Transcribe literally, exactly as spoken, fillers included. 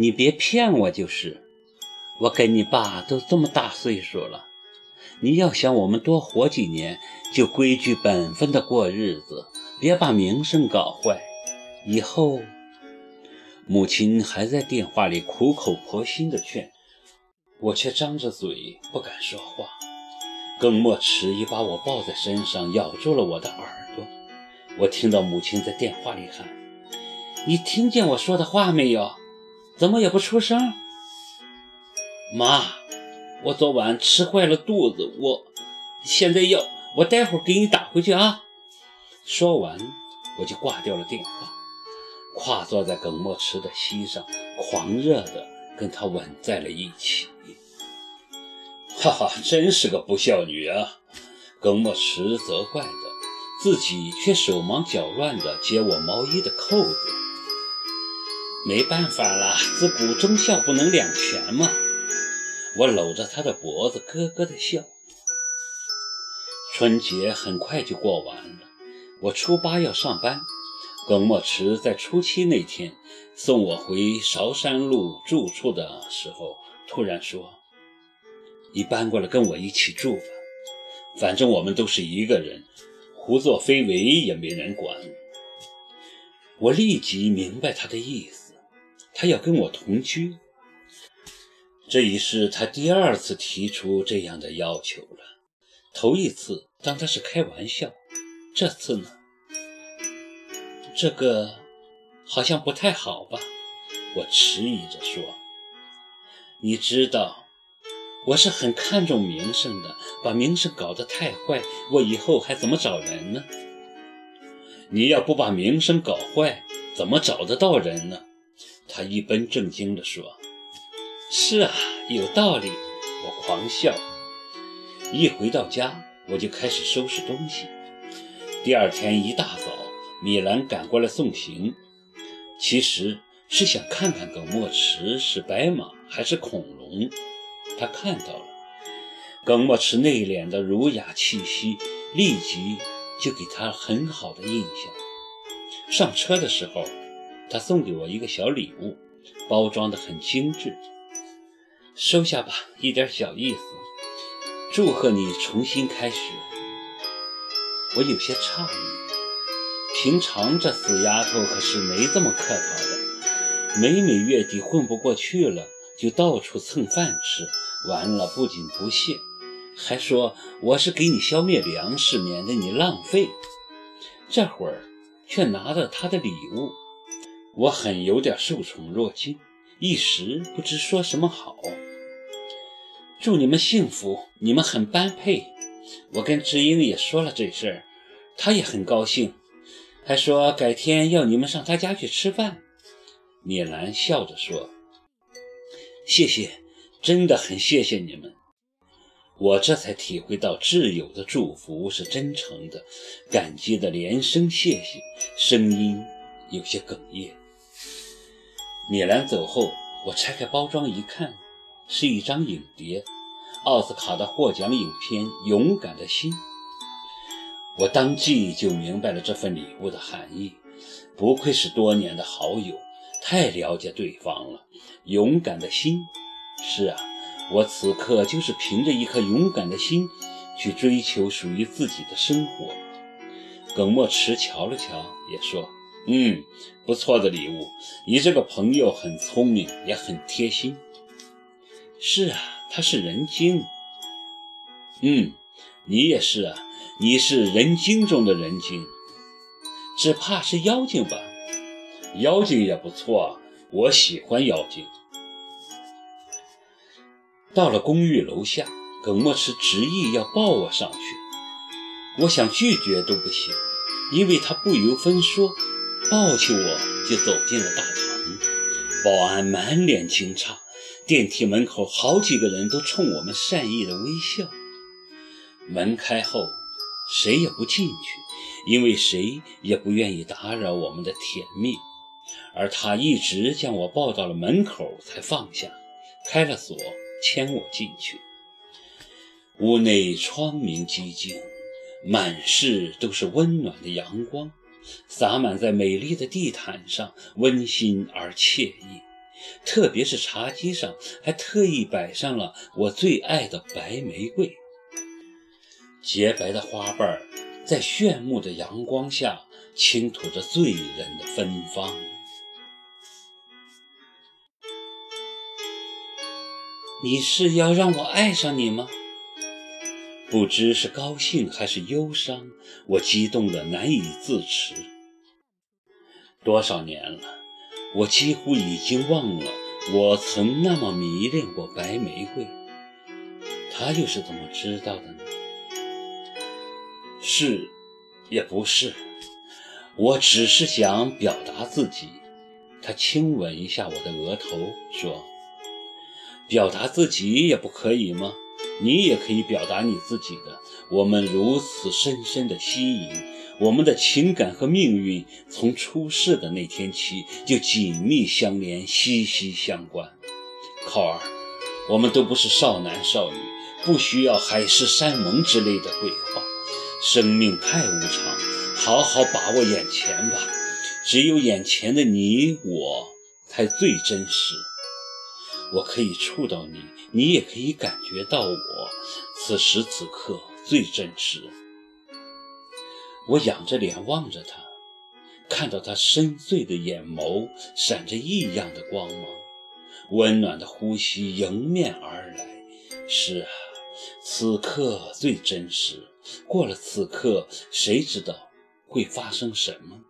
你别骗我就是。我跟你爸都这么大岁数了，你要想我们多活几年，就规矩本分的过日子，别把名声搞坏。以后……母亲还在电话里苦口婆心的劝，我却张着嘴不敢说话。更莫迟疑把我抱在身上，咬住了我的耳朵。我听到母亲在电话里喊：“你听见我说的话没有？怎么也不出声？”妈，我昨晚吃坏了肚子，我现在要……我待会儿给你打回去啊。说完，我就挂掉了电话。跨坐在耿墨池的膝上，狂热地跟他吻在了一起。哈哈，真是个不孝女啊！耿墨池责怪着自己，却手忙脚乱地解我毛衣的扣子。没办法啦，自古忠孝不能两全嘛！我搂着他的脖子，咯咯地笑。春节很快就过完了，我初八要上班。耿墨池在初七那天送我回韶山路住处的时候，突然说：“你搬过来跟我一起住吧，反正我们都是一个人，胡作非为也没人管。”我立即明白他的意思，他要跟我同居。这已是他第二次提出这样的要求了，头一次当他是开玩笑，这次呢？这个好像不太好吧？我迟疑着说：“你知道，我是很看重名声的，把名声搞得太坏，我以后还怎么找人呢？”“你要不把名声搞坏，怎么找得到人呢？”他一本正经地说。“是啊，有道理。”我狂笑。一回到家，我就开始收拾东西。第二天一大早，米兰赶过来送行，其实是想看看耿墨池是白马还是恐龙。他看到了耿墨池内敛的儒雅气息，立即就给他很好的印象。上车的时候，他送给我一个小礼物，包装得很精致。“收下吧，一点小意思，祝贺你重新开始。”我有些诧异，平常这死丫头可是没这么客套的，每每月底混不过去了，就到处蹭饭吃，完了不仅不屑，还说我是给你消灭粮食，免得你浪费。这会儿却拿着她的礼物，我很有点受宠若惊，一时不知说什么好。“祝你们幸福，你们很般配。”我跟知英也说了这事儿，她也很高兴，还说改天要你们上他家去吃饭。米兰笑着说：“谢谢，真的很谢谢你们。”我这才体会到挚友的祝福是真诚的，感激的连声谢谢，声音有些哽咽。米兰走后，我拆开包装一看，是一张影碟，奥斯卡的获奖影片《勇敢的心》。我当即就明白了这份礼物的含义，不愧是多年的好友，太了解对方了。勇敢的心，是啊，我此刻就是凭着一颗勇敢的心去追求属于自己的生活。耿墨池瞧了瞧，也说：“嗯，不错的礼物，你这个朋友很聪明，也很贴心。”“是啊，他是人精。”“嗯，你也是啊。”“你是人精中的人精，只怕是妖精吧？”“妖精也不错，我喜欢妖精。”到了公寓楼下，耿墨池执意要抱我上去，我想拒绝都不行，因为他不由分说抱起我就走进了大堂。保安满脸惊诧，电梯门口好几个人都冲我们善意的微笑。门开后，谁也不进去，因为谁也不愿意打扰我们的甜蜜，而他一直将我抱到了门口才放下，开了锁，牵我进去。屋内窗明几净，满室都是温暖的阳光，洒满在美丽的地毯上，温馨而惬意。特别是茶几上还特意摆上了我最爱的白玫瑰。洁白的花瓣在炫目的阳光下倾吐着醉人的芬芳。你是要让我爱上你吗？不知是高兴还是忧伤，我激动得难以自持。多少年了，我几乎已经忘了我曾那么迷恋过白玫瑰。他又是怎么知道的呢？是也不是，我只是想表达自己。他亲吻一下我的额头说，表达自己也不可以吗？你也可以表达你自己的。我们如此深深的吸引，我们的情感和命运从出世的那天起就紧密相连，息息相关。靠儿，我们都不是少男少女，不需要海誓山盟之类的鬼话。生命太无常，好好把握眼前吧。只有眼前的你我才最真实。我可以触到你，你也可以感觉到我，此时此刻最真实。我仰着脸望着他，看到他深邃的眼眸闪着异样的光芒，温暖的呼吸迎面而来。是啊，此刻最真实。过了此刻，谁知道会发生什么？